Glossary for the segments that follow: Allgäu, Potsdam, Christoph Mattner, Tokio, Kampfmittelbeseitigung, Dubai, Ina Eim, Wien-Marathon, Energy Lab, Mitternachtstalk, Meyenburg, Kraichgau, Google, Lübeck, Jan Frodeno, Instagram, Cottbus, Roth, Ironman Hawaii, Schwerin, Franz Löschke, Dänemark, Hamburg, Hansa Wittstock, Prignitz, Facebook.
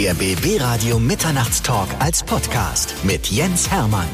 Der BB-Radio Mitternachtstalk als Podcast mit Jens Herrmann.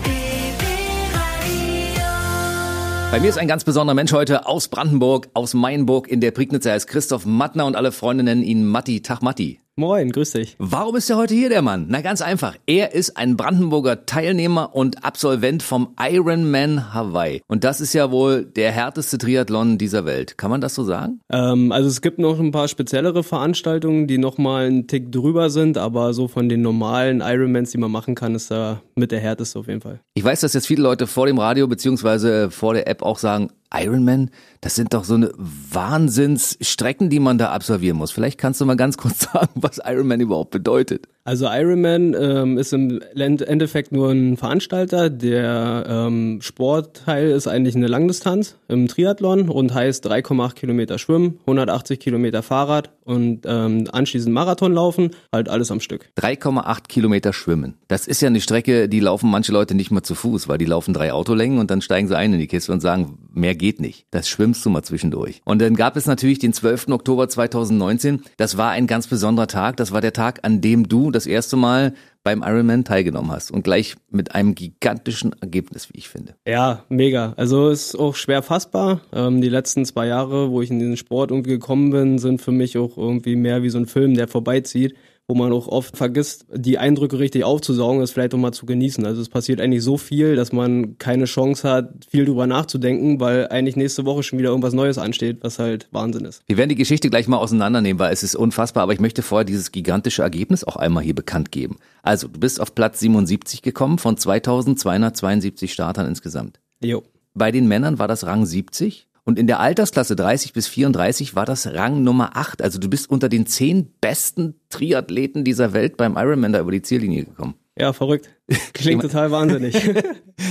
Bei mir ist ein ganz besonderer Mensch heute aus Brandenburg, aus Meyenburg in der Prignitz. Er heißt Christoph Mattner und alle Freunde nennen ihn Matti. Tag Matti. Moin, grüß dich. Warum ist er heute hier, der Mann? Na ganz einfach, er ist ein Brandenburger Teilnehmer und Absolvent vom Ironman Hawaii. Und das ist ja wohl der härteste Triathlon dieser Welt. Kann man das so sagen? Also es gibt noch ein paar speziellere Veranstaltungen, die nochmal einen Tick drüber sind, aber so von den normalen Ironmans, die man machen kann, ist da mit der härteste auf jeden Fall. Ich weiß, dass jetzt viele Leute vor dem Radio bzw. vor der App auch sagen, Ironman, das sind doch so eine Wahnsinnsstrecken, die man da absolvieren muss. Vielleicht kannst du mal ganz kurz sagen, was Ironman überhaupt bedeutet. Also Ironman ist im Endeffekt nur ein Veranstalter. Der Sportteil ist eigentlich eine Langdistanz im Triathlon und heißt 3,8 Kilometer Schwimmen, 180 Kilometer Fahrrad und anschließend Marathon laufen, halt alles am Stück. 3,8 Kilometer Schwimmen. Das ist ja eine Strecke, die laufen manche Leute nicht mal zu Fuß, weil die laufen 3 Autolängen und dann steigen sie ein in die Kiste und sagen, mehr geht nicht. Das schwimmst du mal zwischendurch. Und dann gab es natürlich den 12. Oktober 2019. Das war ein ganz besonderer Tag. Das war der Tag, an dem du das erste Mal beim Ironman teilgenommen hast und gleich mit einem gigantischen Ergebnis, wie ich finde. Ja, mega. Also ist auch schwer fassbar. Die letzten 2 Jahre, wo ich in diesen Sport irgendwie gekommen bin, sind für mich auch irgendwie mehr wie so ein Film, der vorbeizieht, wo man auch oft vergisst, die Eindrücke richtig aufzusaugen, das vielleicht auch mal zu genießen. Also es passiert eigentlich so viel, dass man keine Chance hat, viel drüber nachzudenken, weil eigentlich nächste Woche schon wieder irgendwas Neues ansteht, was halt Wahnsinn ist. Wir werden die Geschichte gleich mal auseinandernehmen, weil es ist unfassbar, aber ich möchte vorher dieses gigantische Ergebnis auch einmal hier bekannt geben. Also du bist auf Platz 77 gekommen von 2272 Startern insgesamt. Jo. Bei den Männern war das Rang 70. Und in der Altersklasse 30 bis 34 war das Rang Nummer 8. Also du bist unter den 10 besten Triathleten dieser Welt beim Ironman da über die Ziellinie gekommen. Ja, verrückt. Klingt total wahnsinnig.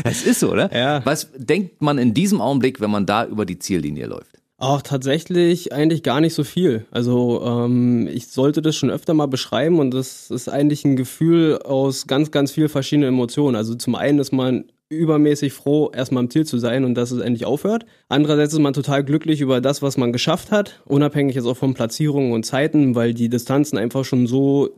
Das ist so, oder? Ja. Was denkt man in diesem Augenblick, wenn man da über die Ziellinie läuft? Ach, tatsächlich eigentlich gar nicht so viel. Also ich sollte das schon öfter mal beschreiben und das ist eigentlich ein Gefühl aus ganz, ganz vielen verschiedenen Emotionen. Also zum einen ist man übermäßig froh, erstmal am Ziel zu sein und dass es endlich aufhört. Andererseits ist man total glücklich über das, was man geschafft hat, unabhängig jetzt auch von Platzierungen und Zeiten, weil die Distanzen einfach schon so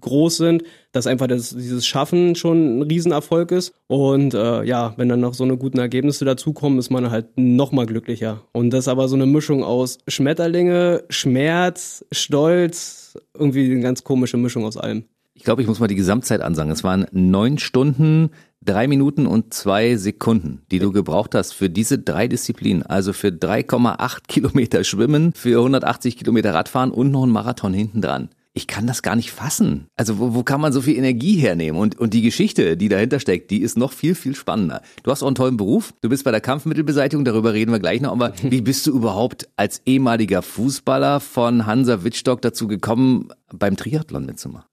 groß sind, dass einfach dieses Schaffen schon ein Riesenerfolg ist. Und ja, wenn dann noch so eine guten Ergebnisse dazukommen, ist man halt nochmal glücklicher. Und das ist aber so eine Mischung aus Schmetterlinge, Schmerz, Stolz, irgendwie eine ganz komische Mischung aus allem. Ich glaube, ich muss mal die Gesamtzeit ansagen. Es waren 9 Stunden, 3 Minuten und 2 Sekunden, die du gebraucht hast für diese 3 Disziplinen. Also für 3,8 Kilometer Schwimmen, für 180 Kilometer Radfahren und noch einen Marathon hinten dran. Ich kann das gar nicht fassen. Also wo kann man so viel Energie hernehmen? Und die Geschichte, die dahinter steckt, die ist noch viel, viel spannender. Du hast auch einen tollen Beruf. Du bist bei der Kampfmittelbeseitigung, darüber reden wir gleich noch. Aber wie bist du überhaupt als ehemaliger Fußballer von Hansa Wittstock dazu gekommen, beim Triathlon mitzumachen?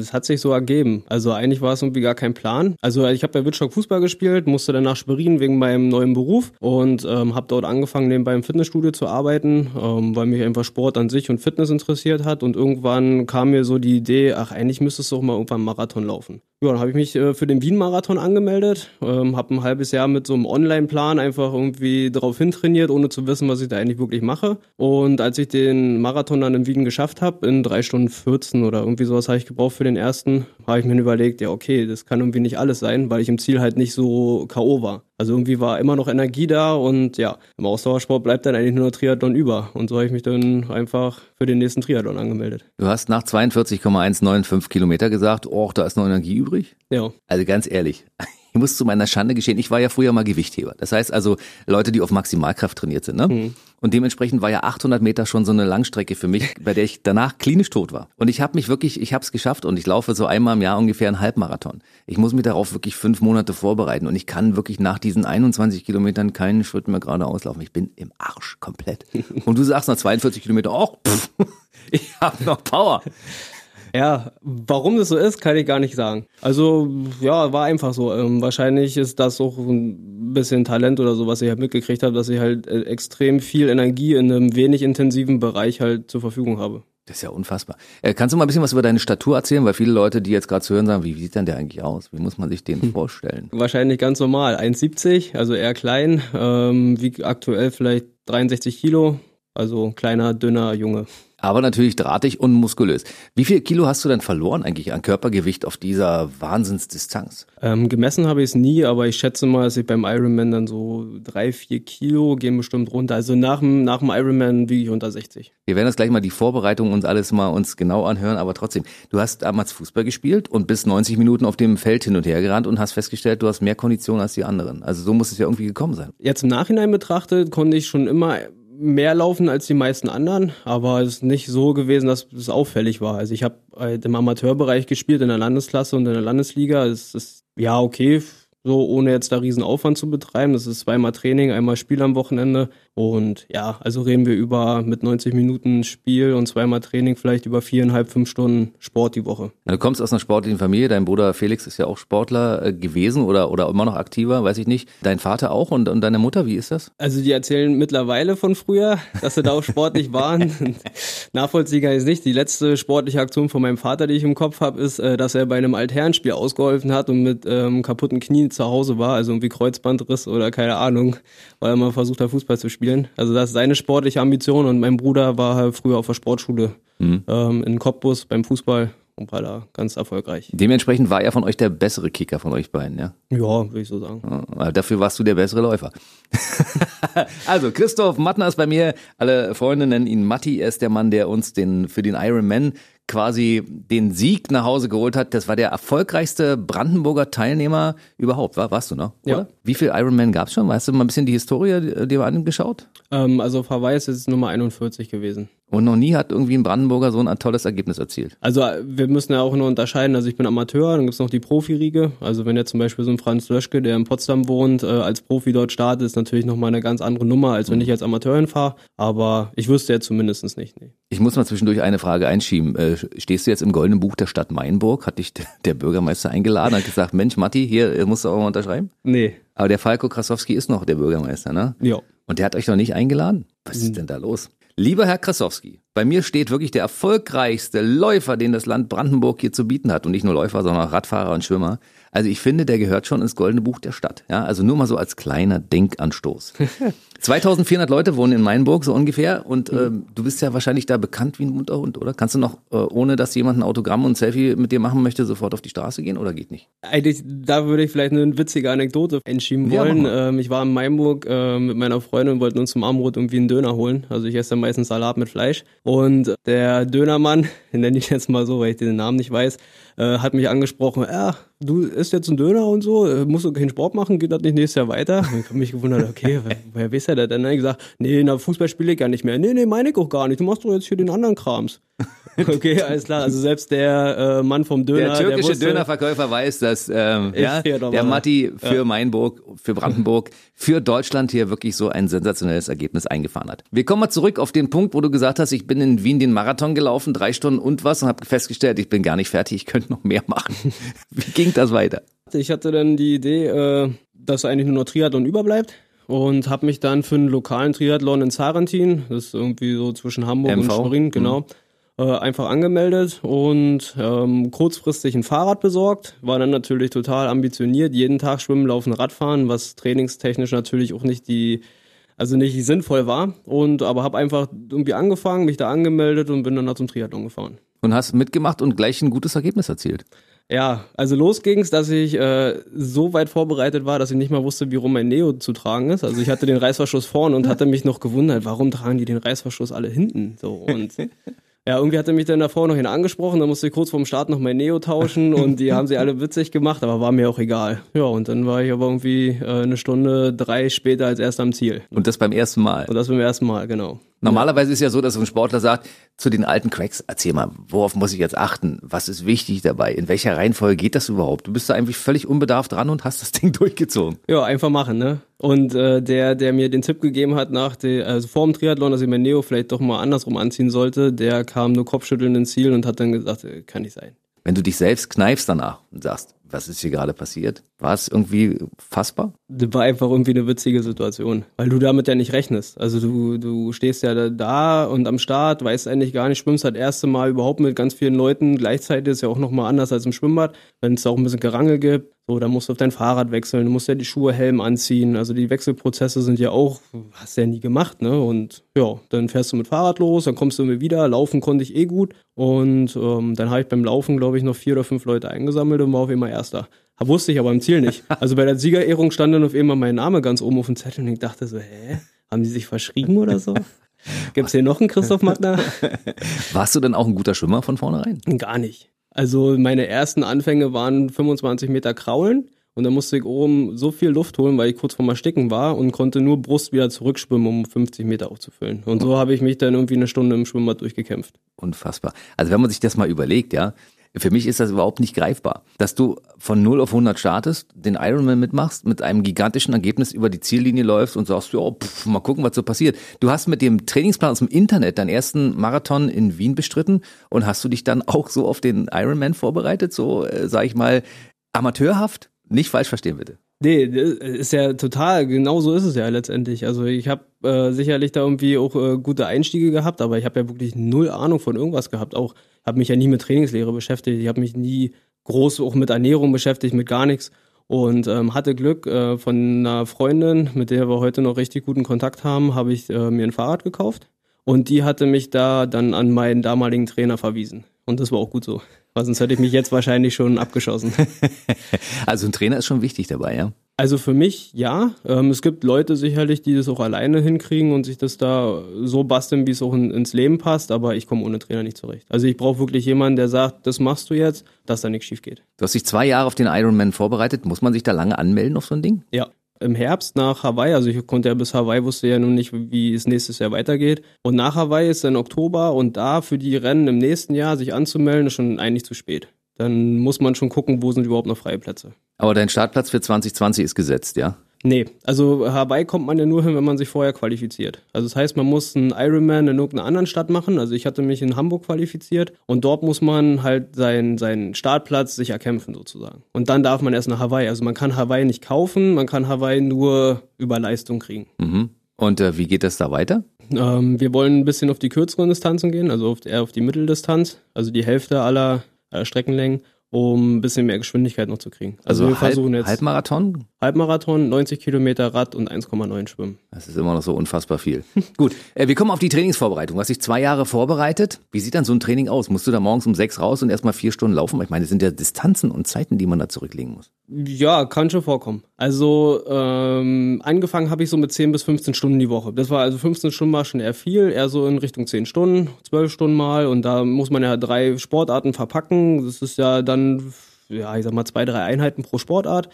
Das hat sich so ergeben. Also eigentlich war es irgendwie gar kein Plan. Also ich habe bei Wittstock Fußball gespielt, musste dann nach Schwerin wegen meinem neuen Beruf und habe dort angefangen, nebenbei im Fitnessstudio zu arbeiten, weil mich einfach Sport an sich und Fitness interessiert hat. Und irgendwann kam mir so die Idee, ach eigentlich müsstest du auch mal irgendwann einen Marathon laufen. Ja, dann habe ich mich für den Wien-Marathon angemeldet, habe ein halbes Jahr mit so einem Online-Plan einfach irgendwie drauf hintrainiert, ohne zu wissen, was ich da eigentlich wirklich mache. Und als ich den Marathon dann in Wien geschafft habe, in 3 Stunden 14 oder irgendwie sowas habe ich gebraucht für den ersten, habe ich mir überlegt, ja okay, das kann irgendwie nicht alles sein, weil ich im Ziel halt nicht so K.O. war. Also irgendwie war immer noch Energie da und ja, im Ausdauersport bleibt dann eigentlich nur Triathlon über. Und so habe ich mich dann einfach für den nächsten Triathlon angemeldet. Du hast nach 42,195 Kilometer gesagt, oh, da ist noch Energie übrig? Ja. Also ganz ehrlich, ich muss zu meiner Schande gestehen, ich war ja früher mal Gewichtheber. Das heißt also Leute, die auf Maximalkraft trainiert sind, ne? Mhm. Und dementsprechend war ja 800 Meter schon so eine Langstrecke für mich, bei der ich danach klinisch tot war. Und ich habe mich wirklich, ich habe es geschafft und ich laufe so einmal im Jahr ungefähr einen Halbmarathon. Ich muss mich darauf wirklich 5 Monate vorbereiten und ich kann wirklich nach diesen 21 Kilometern keinen Schritt mehr geradeaus laufen. Ich bin im Arsch komplett. Und du sagst nach 42 Kilometern, oh, pff, ich habe noch Power. Ja, warum das so ist, kann ich gar nicht sagen. Also, ja, war einfach so. Wahrscheinlich ist das auch ein bisschen Talent oder so, was ich halt mitgekriegt habe, dass ich halt extrem viel Energie in einem wenig intensiven Bereich halt zur Verfügung habe. Das ist ja unfassbar. Kannst du mal ein bisschen was über deine Statur erzählen? Weil viele Leute, die jetzt gerade zu hören, sagen, wie sieht denn der eigentlich aus? Wie muss man sich den vorstellen? Wahrscheinlich ganz normal. 1,70, also eher klein, wiegt aktuell vielleicht 63 Kilo. Also kleiner, dünner Junge. Aber natürlich drahtig und muskulös. Wie viel Kilo hast du denn verloren eigentlich an Körpergewicht auf dieser Wahnsinnsdistanz? Gemessen habe ich es nie, aber ich schätze mal, dass ich beim Ironman dann so 3-4 Kilo gehen bestimmt runter. Also nach dem Ironman wiege ich unter 60. Wir werden das gleich mal die Vorbereitung und alles mal uns genau anhören, aber trotzdem. Du hast damals Fußball gespielt und bist 90 Minuten auf dem Feld hin und her gerannt und hast festgestellt, du hast mehr Kondition als die anderen. Also so muss es ja irgendwie gekommen sein. Jetzt im Nachhinein betrachtet konnte ich schon immer mehr laufen als die meisten anderen, aber es ist nicht so gewesen, dass es auffällig war. Also ich habe halt im Amateurbereich gespielt, in der Landesklasse und in der Landesliga. Es ist ja okay, so ohne jetzt da riesen Aufwand zu betreiben. Das ist zweimal Training, einmal Spiel am Wochenende. Und ja, also reden wir über mit 90 Minuten Spiel und zweimal Training vielleicht über 4,5-5 Stunden Sport die Woche. Du kommst aus einer sportlichen Familie, dein Bruder Felix ist ja auch Sportler gewesen oder immer noch aktiver, weiß ich nicht. Dein Vater auch und deine Mutter, wie ist das? Also die erzählen mittlerweile von früher, dass sie da auch sportlich waren. Nachvollziehbar ist nicht. Die letzte sportliche Aktion von meinem Vater, die ich im Kopf habe, ist, dass er bei einem Altherrenspiel ausgeholfen hat und mit kaputten Knien zu Hause war, also irgendwie Kreuzbandriss oder keine Ahnung, weil er mal versucht hat, Fußball zu spielen. Also das ist seine sportliche Ambition und mein Bruder war halt früher auf der Sportschule in Cottbus beim Fußball und war da ganz erfolgreich. Dementsprechend war er von euch der bessere Kicker von euch beiden, ja? Ja, würde ich so sagen. Ja, dafür warst du der bessere Läufer. Also Christoph Mattner ist bei mir, alle Freunde nennen ihn Matti, er ist der Mann, der uns für den Ironman quasi den Sieg nach Hause geholt hat. Das war der erfolgreichste Brandenburger Teilnehmer überhaupt, warst du noch? Oder? Ja. Wie viel Ironman gab es schon? Hast du mal ein bisschen die Historie dir angeschaut? Also auf Hawaii ist es Nummer 41 gewesen. Und noch nie hat irgendwie ein Brandenburger so ein tolles Ergebnis erzielt. Also wir müssen ja auch nur unterscheiden, also ich bin Amateur, dann gibt es noch die Profiriege. Also wenn jetzt zum Beispiel so ein Franz Löschke, der in Potsdam wohnt, als Profi dort startet, ist natürlich nochmal eine ganz andere Nummer, als wenn ich als Amateur hinfahre. Aber ich wüsste jetzt zumindest nicht. Nee. Ich muss mal zwischendurch eine Frage einschieben. Stehst du jetzt im Goldenen Buch der Stadt Meyenburg? Hat dich der Bürgermeister eingeladen, hat gesagt, Mensch Matti, hier musst du auch mal unterschreiben? Nee. Aber der Falko Krassowski ist noch der Bürgermeister, ne? Ja. Und der hat euch noch nicht eingeladen? Was ist denn da los? Lieber Herr Krassowski, bei mir steht wirklich der erfolgreichste Läufer, den das Land Brandenburg hier zu bieten hat. Und nicht nur Läufer, sondern auch Radfahrer und Schwimmer. Also ich finde, der gehört schon ins Goldene Buch der Stadt. Ja, also nur mal so als kleiner Denkanstoß. 2400 Leute wohnen in Mainburg, so ungefähr. Und du bist ja wahrscheinlich da bekannt wie ein bunter Hund, oder? Kannst du noch, ohne dass jemand ein Autogramm und ein Selfie mit dir machen möchte, sofort auf die Straße gehen oder geht nicht? Eigentlich, da würde ich vielleicht eine witzige Anekdote einschieben wollen. Ich war in Mainburg mit meiner Freundin und wollten uns zum Abendbrot irgendwie einen Döner holen. Also ich esse dann meistens Salat mit Fleisch. Und der Dönermann, den nenne ich jetzt mal so, weil ich den Namen nicht weiß, hat mich angesprochen, du isst jetzt einen Döner und so, musst du keinen Sport machen, geht das nicht nächstes Jahr weiter? Ich habe mich gewundert, okay, woher weiß er das denn? Dann habe ich gesagt, Fußball spiele ich gar nicht mehr. Nee, meine ich auch gar nicht, du machst doch jetzt hier den anderen Krams. Okay, alles klar, also selbst der Mann vom Döner. Der türkische Dönerverkäufer weiß, dass der Matti für Mainburg, für Brandenburg, für Deutschland hier wirklich so ein sensationelles Ergebnis eingefahren hat. Wir kommen mal zurück auf den Punkt, wo du gesagt hast, ich bin in Wien den Marathon gelaufen, 3 Stunden und was und habe festgestellt, ich bin gar nicht fertig, ich könnte noch mehr machen. Wie ging das weiter? Ich hatte dann die Idee, dass eigentlich nur noch Triathlon überbleibt und habe mich dann für einen lokalen Triathlon in Zarentin, das ist irgendwie so zwischen Hamburg und Schwerin, genau, einfach angemeldet und kurzfristig ein Fahrrad besorgt. War dann natürlich total ambitioniert, jeden Tag schwimmen, laufen, Radfahren, was trainingstechnisch natürlich auch nicht sinnvoll war. Aber habe einfach irgendwie angefangen, mich da angemeldet und bin dann zum Triathlon gefahren. Und hast mitgemacht und gleich ein gutes Ergebnis erzielt. Ja, also los ging's, dass ich so weit vorbereitet war, dass ich nicht mal wusste, wie rum mein Neo zu tragen ist. Also ich hatte den Reißverschluss vorne und hatte mich noch gewundert, warum tragen die den Reißverschluss alle hinten? So und ja, irgendwie hatte mich dann davor noch jemand angesprochen, dann musste ich kurz vorm Start noch mein Neo tauschen und die haben sie alle witzig gemacht, aber war mir auch egal. Ja, und dann war ich aber irgendwie 1:03 später als erst am Ziel. Und das beim ersten Mal? Und das beim ersten Mal, genau. Normalerweise ist ja so, dass so ein Sportler sagt, zu den alten Cracks, erzähl mal, worauf muss ich jetzt achten? Was ist wichtig dabei? In welcher Reihenfolge geht das überhaupt? Du bist da eigentlich völlig unbedarft dran und hast das Ding durchgezogen. Ja, einfach machen, ne? Und der mir den Tipp gegeben hat, vor dem Triathlon, dass ich mein Neo vielleicht doch mal andersrum anziehen sollte, der kam nur kopfschüttelnd ins Ziel und hat dann gesagt, kann nicht sein. Wenn du dich selbst kneifst danach und sagst, was ist hier gerade passiert? War es irgendwie fassbar? Das war einfach irgendwie eine witzige Situation, weil du damit ja nicht rechnest. Also du stehst ja da und am Start, weißt eigentlich gar nicht, schwimmst das erste Mal überhaupt mit ganz vielen Leuten. Gleichzeitig ist ja auch nochmal anders als im Schwimmbad, wenn es da auch ein bisschen Gerangel gibt. So, dann musst du auf dein Fahrrad wechseln, du musst ja die Schuhe, Helm anziehen. Also die Wechselprozesse sind ja auch, hast du ja nie gemacht, ne? Und ja, dann fährst du mit Fahrrad los, dann kommst du immer wieder. Laufen konnte ich eh gut. Und dann habe ich beim Laufen, glaube ich, noch 4 oder 5 Leute eingesammelt und war auf immer Erster. Wusste ich aber im Ziel nicht. Also bei der Siegerehrung stand dann auf einmal mein Name ganz oben auf dem Zettel und ich dachte so, haben die sich verschrieben oder so? Gibt's hier noch einen Christoph Mattner? Warst du denn auch ein guter Schwimmer von vornherein? Gar nicht. Also meine ersten Anfänge waren 25 Meter kraulen und dann musste ich oben so viel Luft holen, weil ich kurz vorm Ersticken war und konnte nur Brust wieder zurückschwimmen, um 50 Meter aufzufüllen. Und so habe ich mich dann irgendwie eine Stunde im Schwimmbad durchgekämpft. Unfassbar. Also wenn man sich das mal überlegt, ja, für mich ist das überhaupt nicht greifbar, dass du von 0 auf 100 startest, den Ironman mitmachst, mit einem gigantischen Ergebnis über die Ziellinie läufst und sagst, ja, mal gucken, was so passiert. Du hast mit dem Trainingsplan aus dem Internet deinen ersten Marathon in Wien bestritten und hast du dich dann auch so auf den Ironman vorbereitet, so, sag ich mal, amateurhaft? Nicht falsch verstehen, bitte. Nee, ist ja total, genau so ist es ja letztendlich. Also ich habe sicherlich da irgendwie auch gute Einstiege gehabt, aber ich habe ja wirklich null Ahnung von irgendwas gehabt. Auch habe mich ja nie mit Trainingslehre beschäftigt, ich habe mich nie groß auch mit Ernährung beschäftigt, mit gar nichts. Und hatte Glück, von einer Freundin, mit der wir heute noch richtig guten Kontakt haben, habe ich mir ein Fahrrad gekauft. Und die hatte mich da dann an meinen damaligen Trainer verwiesen. Und das war auch gut so. Weil sonst hätte ich mich jetzt wahrscheinlich schon abgeschossen. Also ein Trainer ist schon wichtig dabei, ja? Also für mich, ja. Es gibt Leute sicherlich, die das auch alleine hinkriegen und sich das da so basteln, wie es auch ins Leben passt. Aber ich komme ohne Trainer nicht zurecht. Also ich brauche wirklich jemanden, der sagt, das machst du jetzt, dass da nichts schief geht. Du hast dich 2 Jahre auf den Ironman vorbereitet. Muss man sich da lange anmelden auf so ein Ding? Ja. Im Herbst nach Hawaii, also ich konnte ja bis Hawaii, wusste ja noch nicht, wie es nächstes Jahr weitergeht. Und nach Hawaii ist dann Oktober und da für die Rennen im nächsten Jahr sich anzumelden, ist schon eigentlich zu spät. Dann muss man schon gucken, wo sind überhaupt noch freie Plätze. Aber dein Startplatz für 2020 ist gesetzt, ja? Nee, also Hawaii kommt man ja nur hin, wenn man sich vorher qualifiziert. Also das heißt, man muss einen Ironman in irgendeiner anderen Stadt machen. Also ich hatte mich in Hamburg qualifiziert und dort muss man halt seinen Startplatz sich erkämpfen sozusagen. Und dann darf man erst nach Hawaii. Also man kann Hawaii nicht kaufen, man kann Hawaii nur über Leistung kriegen. Mhm. Und wie geht das da weiter? Wir wollen ein bisschen auf die kürzeren Distanzen gehen, also eher auf die Mitteldistanz, also die Hälfte aller Streckenlängen, um ein bisschen mehr Geschwindigkeit noch zu kriegen. Also wir versuchen jetzt Halbmarathon? Halbmarathon, 90 Kilometer Rad und 1,9 Schwimmen. Das ist immer noch so unfassbar viel. Gut, wir kommen auf die Trainingsvorbereitung. Du hast dich 2 Jahre vorbereitet. Wie sieht dann so ein Training aus? Musst du da morgens um 6 raus und erstmal 4 Stunden laufen? Ich meine, das sind ja Distanzen und Zeiten, die man da zurücklegen muss. Ja, kann schon vorkommen. Also angefangen habe ich so mit 10 bis 15 Stunden die Woche. Das war also 15 Stunden war schon eher viel, eher so in Richtung 10 Stunden, 12 Stunden mal. Und da muss man ja 3 Sportarten verpacken. Das ist ja dann, ja, ich sag mal 2, 3 Einheiten pro Sportart.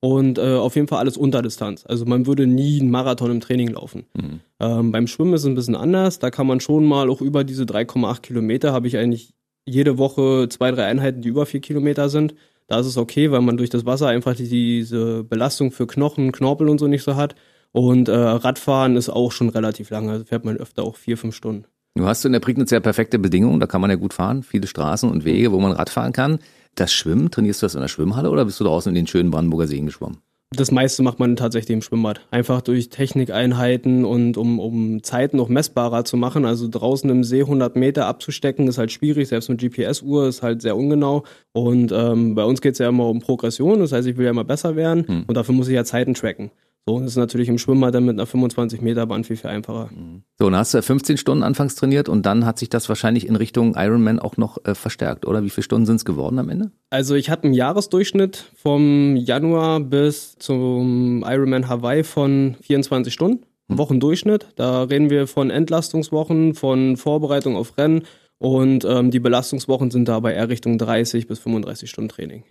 Und auf jeden Fall alles unter Distanz. Also man würde nie einen Marathon im Training laufen. Mhm. Beim Schwimmen ist es ein bisschen anders. Da kann man schon mal auch über diese 3,8 Kilometer, habe ich eigentlich jede Woche 2, 3 Einheiten, die über 4 Kilometer sind. Da ist es okay, weil man durch das Wasser einfach diese Belastung für Knochen, Knorpel und so nicht so hat. Und Radfahren ist auch schon relativ lang. Also fährt man öfter auch 4, 5 Stunden. Du hast in der Prignitz ja perfekte Bedingungen. Da kann man ja gut fahren. Viele Straßen und Wege, wo man Radfahren kann. Das Schwimmen, trainierst du das in der Schwimmhalle oder bist du draußen in den schönen Brandenburger Seen geschwommen? Das meiste macht man tatsächlich im Schwimmbad. Einfach durch Technikeinheiten und um Zeiten noch messbarer zu machen. Also draußen im See 100 Meter abzustecken ist halt schwierig, selbst mit GPS-Uhr ist halt sehr ungenau. Und bei uns geht es ja immer um Progression, das heißt, ich will ja immer besser werden und dafür muss ich ja Zeiten tracken. So, und das ist natürlich im Schwimmbad dann mit einer 25 Meter Bahn viel, viel einfacher. Mhm. So, dann hast du 15 Stunden anfangs trainiert und dann hat sich das wahrscheinlich in Richtung Ironman auch noch verstärkt, oder? Wie viele Stunden sind es geworden am Ende? Also ich hatte einen Jahresdurchschnitt vom Januar bis zum Ironman Hawaii von 24 Stunden, Wochendurchschnitt. Da reden wir von Entlastungswochen, von Vorbereitung auf Rennen. Und die Belastungswochen sind dabei eher Richtung 30 bis 35 Stunden Training.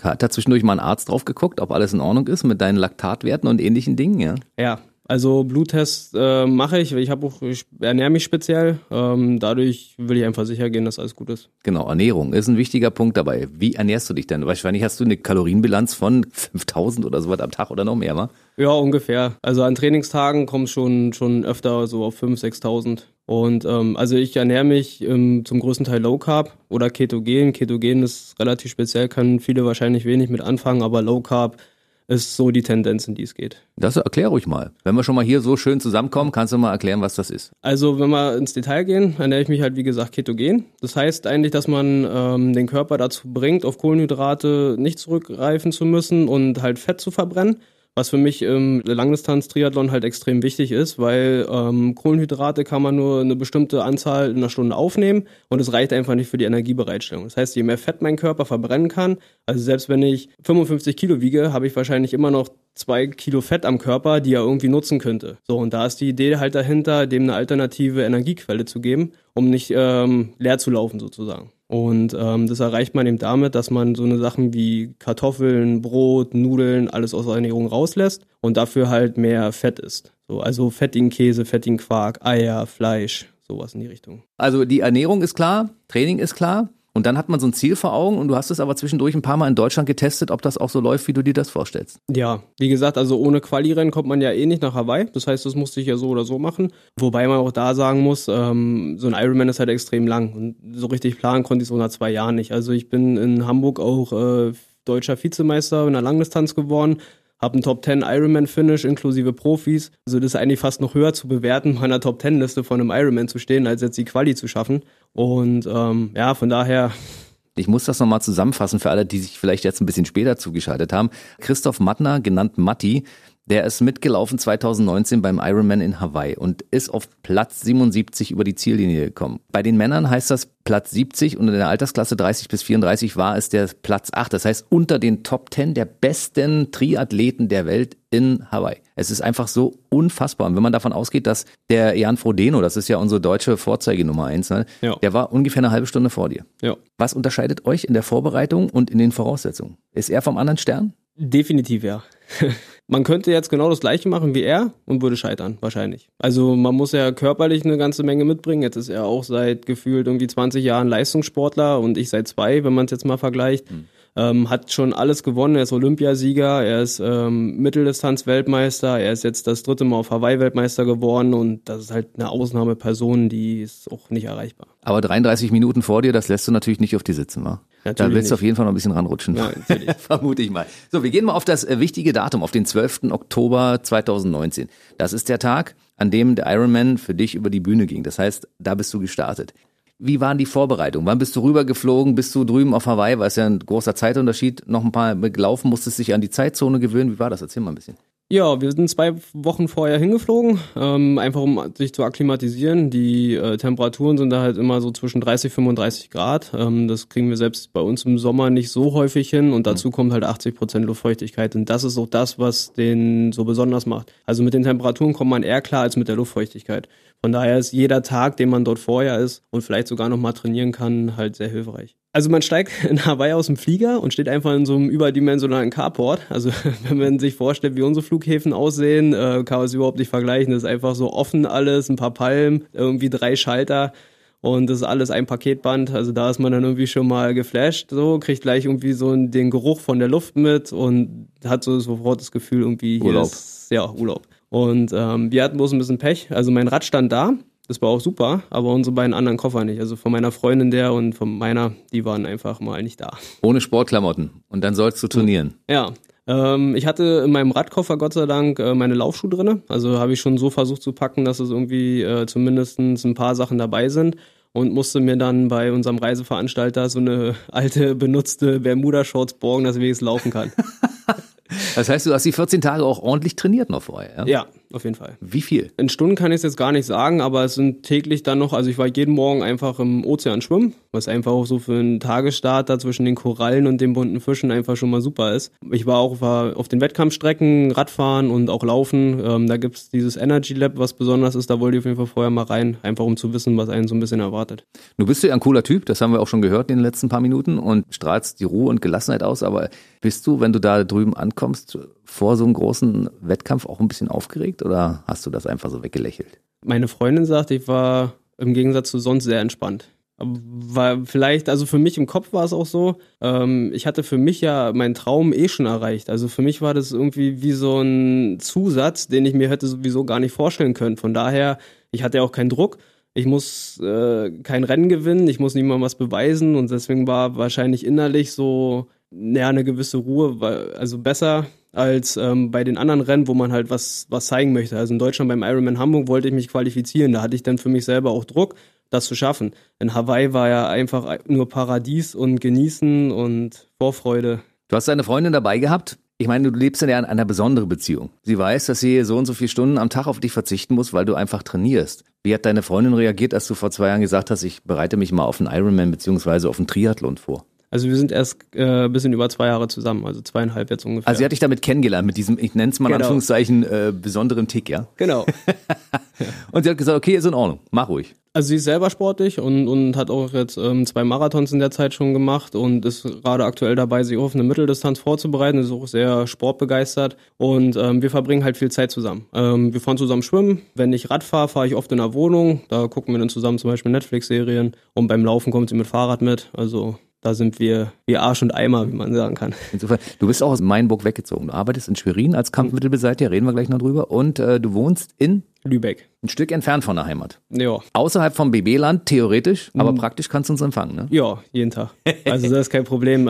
Hat da zwischendurch mal ein Arzt drauf geguckt, ob alles in Ordnung ist mit deinen Laktatwerten und ähnlichen Dingen, ja? Ja, Also Bluttest mache ich, ich ernähre mich speziell. Dadurch will ich einfach sicher gehen, dass alles gut ist. Genau, Ernährung ist ein wichtiger Punkt dabei. Wie ernährst du dich denn? Wahrscheinlich hast du eine Kalorienbilanz von 5000 oder sowas am Tag oder noch mehr, wa? Ja, ungefähr. Also an Trainingstagen kommt es schon öfter so auf 5.000, 6.000. Und also ich ernähre mich zum größten Teil Low Carb oder Ketogen. Ketogen ist relativ speziell, können viele wahrscheinlich wenig mit anfangen, aber Low Carb ist so die Tendenz, in die es geht. Das erklär ruhig mal. Wenn wir schon mal hier so schön zusammenkommen, kannst du mal erklären, was das ist. Also wenn wir ins Detail gehen, ernähre ich mich halt wie gesagt ketogen. Das heißt eigentlich, dass man den Körper dazu bringt, auf Kohlenhydrate nicht zurückgreifen zu müssen und halt Fett zu verbrennen. Was für mich im Langdistanz-Triathlon halt extrem wichtig ist, weil Kohlenhydrate kann man nur eine bestimmte Anzahl in einer Stunde aufnehmen und es reicht einfach nicht für die Energiebereitstellung. Das heißt, je mehr Fett mein Körper verbrennen kann, also selbst wenn ich 55 Kilo wiege, habe ich wahrscheinlich immer noch 2 Kilo Fett am Körper, die er irgendwie nutzen könnte. So, und da ist die Idee halt dahinter, dem eine alternative Energiequelle zu geben, um nicht leer zu laufen sozusagen. Und das erreicht man eben damit, dass man so eine Sachen wie Kartoffeln, Brot, Nudeln, alles aus der Ernährung rauslässt und dafür halt mehr Fett isst. So, also fettigen Käse, fettigen Quark, Eier, Fleisch, sowas in die Richtung. Also die Ernährung ist klar, Training ist klar und dann hat man so ein Ziel vor Augen und du hast es aber zwischendurch ein paar Mal in Deutschland getestet, ob das auch so läuft, wie du dir das vorstellst. Ja, wie gesagt, also ohne Quali-Rennen kommt man ja eh nicht nach Hawaii. Das heißt, das musste ich ja so oder so machen. Wobei man auch da sagen muss, so ein Ironman ist halt extrem lang und so richtig planen konnte ich es so nach 2 Jahren nicht. Also ich bin in Hamburg auch deutscher Vizemeister in der Langdistanz geworden, habe einen Top-10 Ironman-Finish inklusive Profis. Also das ist eigentlich fast noch höher zu bewerten, meiner Top-10-Liste von einem Ironman zu stehen, als jetzt die Quali zu schaffen. Und ja, von daher... Ich muss das nochmal zusammenfassen für alle, die sich vielleicht jetzt ein bisschen später zugeschaltet haben. Christoph Mattner, genannt Matti, der ist mitgelaufen 2019 beim Ironman in Hawaii und ist auf Platz 77 über die Ziellinie gekommen. Bei den Männern heißt das Platz 70 und in der Altersklasse 30 bis 34 war es der Platz 8. Das heißt unter den Top 10 der besten Triathleten der Welt in Hawaii. Es ist einfach so unfassbar. Und wenn man davon ausgeht, dass der Jan Frodeno, das ist ja unsere deutsche Vorzeige Nummer 1, ne? Ja. Der war ungefähr eine halbe Stunde vor dir. Ja. Was unterscheidet euch in der Vorbereitung und in den Voraussetzungen? Ist er vom anderen Stern? Definitiv, ja. Man könnte jetzt genau das Gleiche machen wie er und würde scheitern, wahrscheinlich. Also man muss ja körperlich eine ganze Menge mitbringen. Jetzt ist er auch seit gefühlt irgendwie 20 Jahren Leistungssportler und ich seit 2, wenn man es jetzt mal vergleicht. Hat schon alles gewonnen. Er ist Olympiasieger, er ist Mitteldistanz-Weltmeister, er ist jetzt das 3. Mal auf Hawaii Weltmeister geworden und das ist halt eine Ausnahmeperson, die ist auch nicht erreichbar. Aber 33 Minuten vor dir, das lässt du natürlich nicht auf die sitzen, wa? Da willst du auf jeden Fall noch ein bisschen ranrutschen. Ja, vermute ich mal. So, wir gehen mal auf das wichtige Datum, auf den 12. Oktober 2019. Das ist der Tag, an dem der Ironman für dich über die Bühne ging. Das heißt, da bist du gestartet. Wie waren die Vorbereitungen? Wann bist du rübergeflogen? Bist du drüben auf Hawaii? Weil es ja ein großer Zeitunterschied. Noch ein paar gelaufen, musstest dich an die Zeitzone gewöhnen. Wie war das? Erzähl mal ein bisschen. Ja, wir sind 2 Wochen vorher hingeflogen, einfach um sich zu akklimatisieren. Die Temperaturen sind da halt immer so zwischen 30 und 35 Grad. Das kriegen wir selbst bei uns im Sommer nicht so häufig hin. Und dazu kommt halt 80% Luftfeuchtigkeit. Und das ist auch das, was den so besonders macht. Also mit den Temperaturen kommt man eher klar als mit der Luftfeuchtigkeit. Von daher ist jeder Tag, den man dort vorher ist und vielleicht sogar nochmal trainieren kann, halt sehr hilfreich. Also man steigt in Hawaii aus dem Flieger und steht einfach in so einem überdimensionalen Carport. Also wenn man sich vorstellt, wie unsere Flughäfen aussehen, kann man es überhaupt nicht vergleichen. Das ist einfach so offen alles, ein paar Palmen, irgendwie 3 Schalter. Und das ist alles ein Paketband, also da ist man dann irgendwie schon mal geflasht, so kriegt gleich irgendwie so den Geruch von der Luft mit und hat so sofort das Gefühl irgendwie hier Urlaub. Urlaub. Und wir hatten bloß ein bisschen Pech, also mein Rad stand da, das war auch super, aber unsere beiden anderen Koffer nicht, also von meiner Freundin der und von meiner, die waren einfach mal nicht da. Ohne Sportklamotten und dann sollst du turnieren. Ja. Ich hatte in meinem Radkoffer Gott sei Dank meine Laufschuhe drin, also habe ich schon so versucht zu packen, dass es irgendwie zumindest ein paar Sachen dabei sind und musste mir dann bei unserem Reiseveranstalter so eine alte, benutzte Bermuda-Shorts borgen, dass ich wenigstens laufen kann. Das heißt, du hast die 14 Tage auch ordentlich trainiert noch vorher, ja? Ja, auf jeden Fall. Wie viel? In Stunden kann ich es jetzt gar nicht sagen, aber es sind täglich dann noch, also ich war jeden Morgen einfach im Ozean schwimmen, was einfach auch so für einen Tagesstart da zwischen den Korallen und den bunten Fischen einfach schon mal super ist. Ich war auch auf den Wettkampfstrecken, Radfahren und auch Laufen. Da gibt es dieses Energy Lab, was besonders ist, da wollte ich auf jeden Fall vorher mal rein, einfach um zu wissen, was einen so ein bisschen erwartet. Du bist ja ein cooler Typ, das haben wir auch schon gehört in den letzten paar Minuten und strahlst die Ruhe und Gelassenheit aus, aber bist du, wenn du da drüben ankommst, vor so einem großen Wettkampf auch ein bisschen aufgeregt oder hast du das einfach so weggelächelt? Meine Freundin sagt, ich war im Gegensatz zu sonst sehr entspannt. War vielleicht, also für mich im Kopf war es auch so, ich hatte für mich ja meinen Traum schon erreicht. Also für mich war das irgendwie wie so ein Zusatz, den ich mir hätte sowieso gar nicht vorstellen können. Von daher, ich hatte ja auch keinen Druck. Ich muss kein Rennen gewinnen, ich muss niemandem was beweisen und deswegen war wahrscheinlich innerlich so eine gewisse Ruhe, also besser als bei den anderen Rennen, wo man halt was zeigen möchte. Also in Deutschland beim Ironman Hamburg wollte ich mich qualifizieren, da hatte ich dann für mich selber auch Druck, das zu schaffen. In Hawaii war ja einfach nur Paradies und Genießen und Vorfreude. Du hast deine Freundin dabei gehabt? Ich meine, du lebst ja in einer besonderen Beziehung. Sie weiß, dass sie so und so viele Stunden am Tag auf dich verzichten muss, weil du einfach trainierst. Wie hat deine Freundin reagiert, als du vor 2 Jahren gesagt hast, ich bereite mich mal auf einen Ironman bzw. auf einen Triathlon vor? Also wir sind erst ein bisschen über 2 Jahre zusammen, also 2,5 jetzt ungefähr. Also sie hat dich damit kennengelernt, mit diesem, ich nenne es mal in Anführungszeichen, besonderen Tick, ja? Genau. Und sie hat gesagt, okay, ist in Ordnung, mach ruhig. Also sie ist selber sportlich und hat auch jetzt 2 Marathons in der Zeit schon gemacht und ist gerade aktuell dabei, sich auf eine Mitteldistanz vorzubereiten, ist auch sehr sportbegeistert und wir verbringen halt viel Zeit zusammen. Wir fahren zusammen schwimmen, wenn ich Rad fahre ich oft in der Wohnung, da gucken wir dann zusammen zum Beispiel Netflix-Serien und beim Laufen kommt sie mit Fahrrad mit, also da sind wir wie Arsch und Eimer, wie man sagen kann. Insofern, du bist auch aus Mainburg weggezogen. Du arbeitest in Schwerin als Kampfmittelbeseitiger, reden wir gleich noch drüber. Und du wohnst in? Lübeck. Ein Stück entfernt von der Heimat. Ja. Außerhalb vom BB-Land, theoretisch, aber praktisch kannst du uns empfangen, ne? Ja, jeden Tag. Also das ist kein Problem.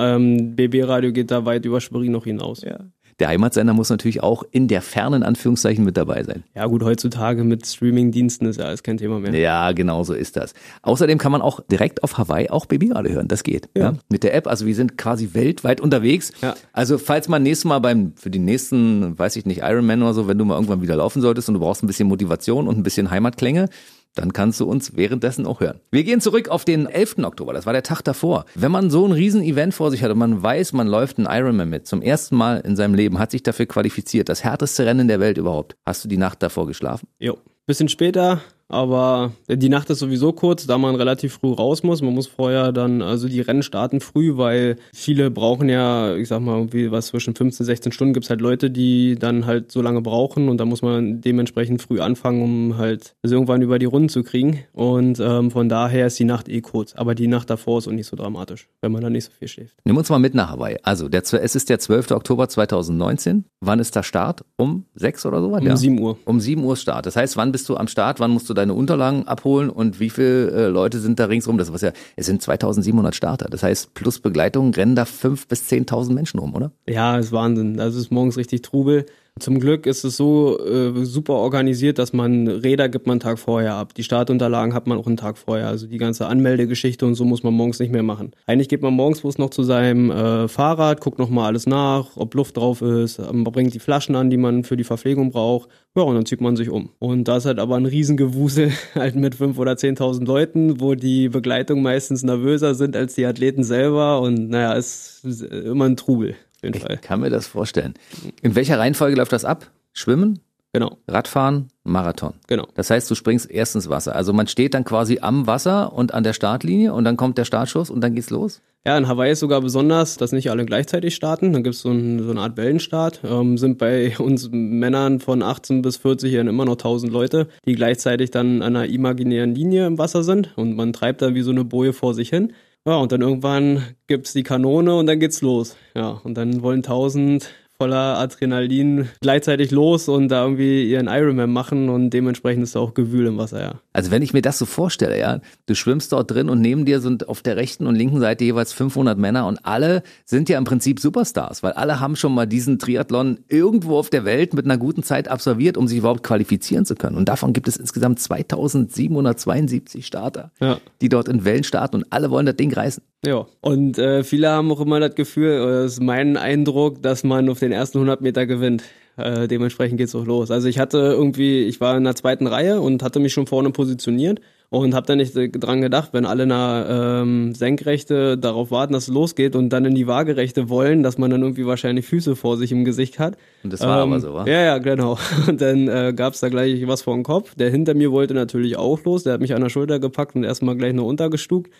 BB-Radio geht da weit über Schwerin noch hinaus. Ja. Der Heimatsender muss natürlich auch in der fernen Anführungszeichen mit dabei sein. Ja gut, heutzutage mit Streamingdiensten ist ja alles kein Thema mehr. Ja, genau so ist das. Außerdem kann man auch direkt auf Hawaii auch BB-Radio hören, das geht. Ja. Ja? Mit der App, also wir sind quasi weltweit unterwegs. Ja. Also falls man nächstes Mal für den nächsten, weiß ich nicht, Ironman oder so, wenn du mal irgendwann wieder laufen solltest und du brauchst ein bisschen Motivation und ein bisschen Heimatklänge, dann kannst du uns währenddessen auch hören. Wir gehen zurück auf den 11. Oktober, das war der Tag davor. Wenn man so ein Riesen-Event vor sich hat und man weiß, man läuft einen Ironman mit, zum ersten Mal in seinem Leben, hat sich dafür qualifiziert, das härteste Rennen der Welt überhaupt. Hast du die Nacht davor geschlafen? Jo, bisschen später, aber die Nacht ist sowieso kurz, da man relativ früh raus muss. Man muss vorher dann, also die Rennen starten früh, weil viele brauchen ja, ich sag mal, irgendwie was zwischen 15, 16 Stunden gibt es halt Leute, die dann halt so lange brauchen und da muss man dementsprechend früh anfangen, um halt das irgendwann über die Runden zu kriegen und von daher ist die Nacht kurz, aber die Nacht davor ist auch nicht so dramatisch, wenn man da nicht so viel schläft. Nimm uns mal mit nach Hawaii. Also es ist der 12. Oktober 2019. Wann ist der Start? Um 6 oder so? Um 7 Uhr. Um 7 Uhr Start. Das heißt, wann bist du am Start? Wann musst du deine Unterlagen abholen und wie viele Leute sind da ringsrum? Das was ja, es sind 2700 Starter. Das heißt, plus Begleitung rennen da 5.000 bis 10.000 Menschen rum, oder? Ja, das ist Wahnsinn. Also es ist morgens richtig Trubel. Zum Glück ist es so super organisiert, dass Räder gibt man einen Tag vorher ab. Die Startunterlagen hat man auch einen Tag vorher. Also die ganze Anmeldegeschichte und so muss man morgens nicht mehr machen. Eigentlich geht man morgens bloß noch zu seinem Fahrrad, guckt nochmal alles nach, ob Luft drauf ist, man bringt die Flaschen an, die man für die Verpflegung braucht. Ja, und dann zieht man sich um. Und da ist halt aber ein Riesengewusel halt mit 5.000 oder 10.000 Leuten, wo die Begleitung meistens nervöser sind als die Athleten selber. Und naja, es ist immer ein Trubel. Ich kann mir das vorstellen. In welcher Reihenfolge läuft das ab? Schwimmen? Genau. Radfahren? Marathon? Genau. Das heißt, du springst erst ins Wasser. Also man steht dann quasi am Wasser und an der Startlinie und dann kommt der Startschuss und dann geht's los? Ja, in Hawaii ist sogar besonders, dass nicht alle gleichzeitig starten. Dann gibt's so eine Art Wellenstart. Sind bei uns Männern von 18 bis 40 Jahren immer noch 1000 Leute, die gleichzeitig dann an einer imaginären Linie im Wasser sind und man treibt da wie so eine Boje vor sich hin. Ja, und dann irgendwann gibt's die Kanone und dann geht's los. Ja, und dann wollen 1000 voller Adrenalin gleichzeitig los und da irgendwie ihren Ironman machen und dementsprechend ist da auch Gewühl im Wasser, ja. Also wenn ich mir das so vorstelle, ja, du schwimmst dort drin und neben dir sind auf der rechten und linken Seite jeweils 500 Männer und alle sind ja im Prinzip Superstars, weil alle haben schon mal diesen Triathlon irgendwo auf der Welt mit einer guten Zeit absolviert, um sich überhaupt qualifizieren zu können. Und davon gibt es insgesamt 2772 Starter, ja, die dort in Wellen starten und alle wollen das Ding reißen. Ja, und viele haben auch immer das Gefühl, das ist mein Eindruck, dass man auf den ersten 100 Meter gewinnt. Dementsprechend geht's auch los. Also ich war in der zweiten Reihe und hatte mich schon vorne positioniert und habe da nicht dran gedacht, wenn alle in der Senkrechte darauf warten, dass es losgeht und dann in die Waagerechte wollen, dass man dann irgendwie wahrscheinlich Füße vor sich im Gesicht hat. Und das war aber so, wa? Ja, genau. Und dann gab's da gleich was vor dem Kopf. Der hinter mir wollte natürlich auch los, der hat mich an der Schulter gepackt und erstmal gleich nur untergestuckt.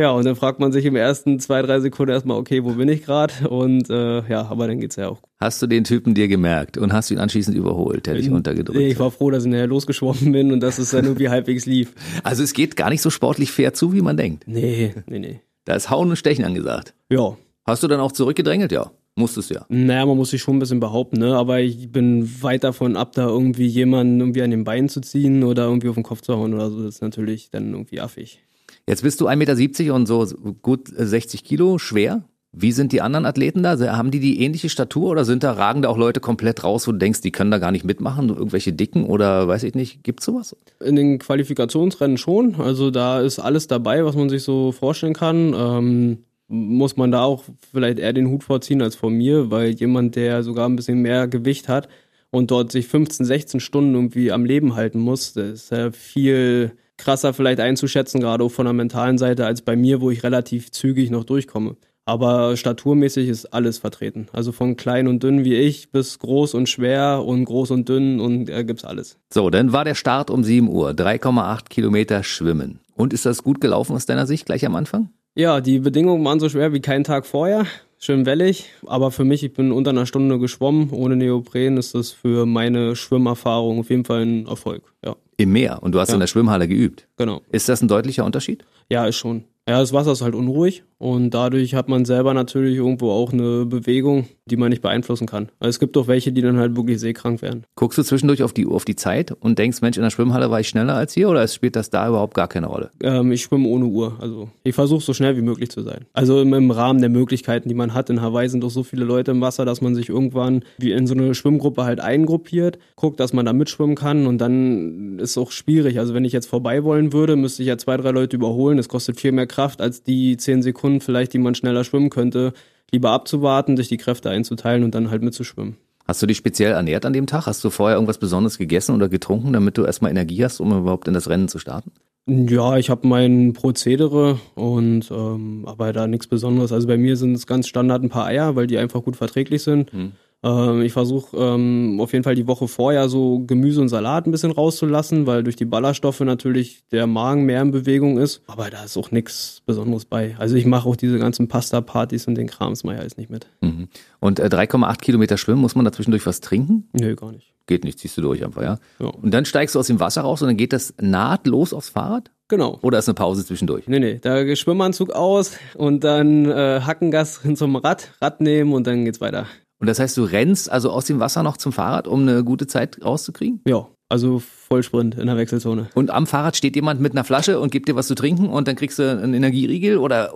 Ja, und dann fragt man sich im ersten 2-3 Sekunden erstmal, okay, wo bin ich gerade? Und ja, aber dann geht's ja auch. Hast du den Typen dir gemerkt und hast ihn anschließend überholt, der dich untergedrückt hat? Ich war froh, dass ich nachher losgeschwommen bin und dass es dann irgendwie halbwegs lief. Also es geht gar nicht so sportlich fair zu, wie man denkt. Nee. Da ist Hauen und Stechen angesagt. Ja. Hast du dann auch zurückgedrängelt? Ja. Musstest ja. Naja, man muss sich schon ein bisschen behaupten, ne? Aber ich bin weit davon ab, da irgendwie jemanden irgendwie an den Beinen zu ziehen oder irgendwie auf den Kopf zu hauen oder so. Das ist natürlich dann irgendwie affig. Jetzt bist du 1,70 Meter und so gut 60 Kilo schwer. Wie sind die anderen Athleten da? Haben die ähnliche Statur oder sind da ragende auch Leute komplett raus, wo du denkst, die können da gar nicht mitmachen? Irgendwelche Dicken oder weiß ich nicht, gibt's sowas? In den Qualifikationsrennen schon. Also da ist alles dabei, was man sich so vorstellen kann. Muss man da auch vielleicht eher den Hut vorziehen als vor mir, weil jemand, der sogar ein bisschen mehr Gewicht hat und dort sich 15, 16 Stunden irgendwie am Leben halten muss, das ist ja viel krasser vielleicht einzuschätzen, gerade auch von der mentalen Seite, als bei mir, wo ich relativ zügig noch durchkomme. Aber staturmäßig ist alles vertreten. Also von klein und dünn wie ich bis groß und schwer und groß und dünn und gibt's alles. So, dann war der Start um 7 Uhr, 3,8 Kilometer schwimmen. Und ist das gut gelaufen aus deiner Sicht gleich am Anfang? Ja, die Bedingungen waren so schwer wie kein Tag vorher. Schön wellig, aber für mich, ich bin unter einer Stunde geschwommen. Ohne Neopren ist das für meine Schwimmerfahrung auf jeden Fall ein Erfolg, ja. Im Meer und du hast in der Schwimmhalle geübt. Genau. Ist das ein deutlicher Unterschied? Ja, ist schon. Ja, das Wasser ist halt unruhig und dadurch hat man selber natürlich irgendwo auch eine Bewegung, die man nicht beeinflussen kann. Also es gibt doch welche, die dann halt wirklich seekrank werden. Guckst du zwischendurch auf die Uhr, auf die Zeit und denkst, Mensch, in der Schwimmhalle war ich schneller als hier oder spielt das da überhaupt gar keine Rolle? Ich schwimme ohne Uhr, also ich versuche so schnell wie möglich zu sein. Also im Rahmen der Möglichkeiten, die man hat. In Hawaii sind doch so viele Leute im Wasser, dass man sich irgendwann wie in so eine Schwimmgruppe halt eingruppiert, guckt, dass man da mitschwimmen kann und dann ist es auch schwierig. Also wenn ich jetzt vorbei wollen würde, müsste ich ja 2-3 Leute überholen. Das kostet viel mehr Kraft als die 10 Sekunden vielleicht, die man schneller schwimmen könnte, lieber abzuwarten, sich die Kräfte einzuteilen und dann halt mitzuschwimmen. Hast du dich speziell ernährt an dem Tag? Hast du vorher irgendwas Besonderes gegessen oder getrunken, damit du erstmal Energie hast, um überhaupt in das Rennen zu starten? Ja, ich habe mein Prozedere und aber da nichts Besonderes. Also bei mir sind es ganz Standard ein paar Eier, weil die einfach gut verträglich sind. Ich versuche auf jeden Fall die Woche vorher so Gemüse und Salat ein bisschen rauszulassen, weil durch die Ballaststoffe natürlich der Magen mehr in Bewegung ist. Aber da ist auch nichts Besonderes bei. Also ich mache auch diese ganzen Pasta-Partys und den Krams mache ich alles nicht mit. Mhm. Und 3,8 Kilometer schwimmen, muss man dazwischendurch was trinken? Nö, gar nicht. Geht nicht, ziehst du durch einfach, ja? Und dann steigst du aus dem Wasser raus und dann geht das nahtlos aufs Fahrrad? Genau. Oder ist eine Pause zwischendurch? Nee, da Schwimmanzug aus und dann Hackengas hin zum Rad nehmen und dann geht's weiter. Und das heißt, du rennst also aus dem Wasser noch zum Fahrrad, um eine gute Zeit rauszukriegen? Ja, also Vollsprint in der Wechselzone. Und am Fahrrad steht jemand mit einer Flasche und gibt dir was zu trinken und dann kriegst du einen Energieriegel oder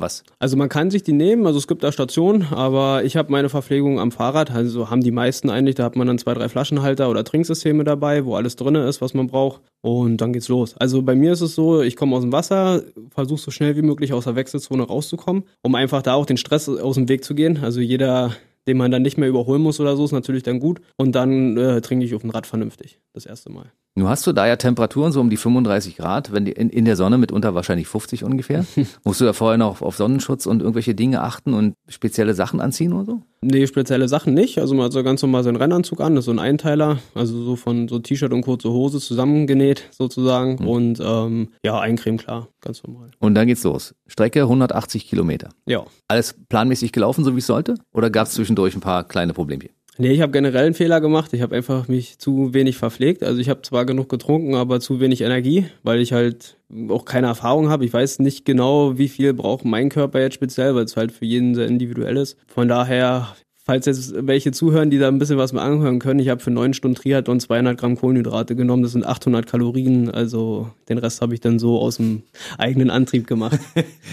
was? Also man kann sich die nehmen, also es gibt da Stationen, aber ich habe meine Verpflegung am Fahrrad, also haben die meisten eigentlich, da hat man dann 2-3 Flaschenhalter oder Trinksysteme dabei, wo alles drin ist, was man braucht. Und dann geht's los. Also bei mir ist es so, ich komme aus dem Wasser, versuche so schnell wie möglich aus der Wechselzone rauszukommen, um einfach da auch den Stress aus dem Weg zu gehen. Also jeder, den man dann nicht mehr überholen muss oder so, ist natürlich dann gut. Und dann trinke ich auf dem Rad vernünftig, das erste Mal. Nun hast du da ja Temperaturen so um die 35 Grad, wenn die in der Sonne mitunter wahrscheinlich 50 ungefähr. Musst du da vorher noch auf Sonnenschutz und irgendwelche Dinge achten und spezielle Sachen anziehen oder so? Nee, spezielle Sachen nicht. Also man hat so ganz normal seinen Rennanzug an, das ist so ein Einteiler, also so von so T-Shirt und kurze Hose zusammengenäht sozusagen und Eincreme, klar, ganz normal. Und dann geht's los. Strecke 180 Kilometer. Ja. Alles planmäßig gelaufen, so wie es sollte? Oder gab's zwischendurch ein paar kleine Problemchen? Nee, ich habe generell einen Fehler gemacht. Ich habe einfach mich zu wenig verpflegt. Also ich habe zwar genug getrunken, aber zu wenig Energie, weil ich halt auch keine Erfahrung habe. Ich weiß nicht genau, wie viel braucht mein Körper jetzt speziell, weil es halt für jeden sehr individuell ist. Von daher, falls jetzt welche zuhören, die da ein bisschen was mit anhören können, ich habe für 9 Stunden Triathlon 200 Gramm Kohlenhydrate genommen. Das sind 800 Kalorien. Also den Rest habe ich dann so aus dem eigenen Antrieb gemacht.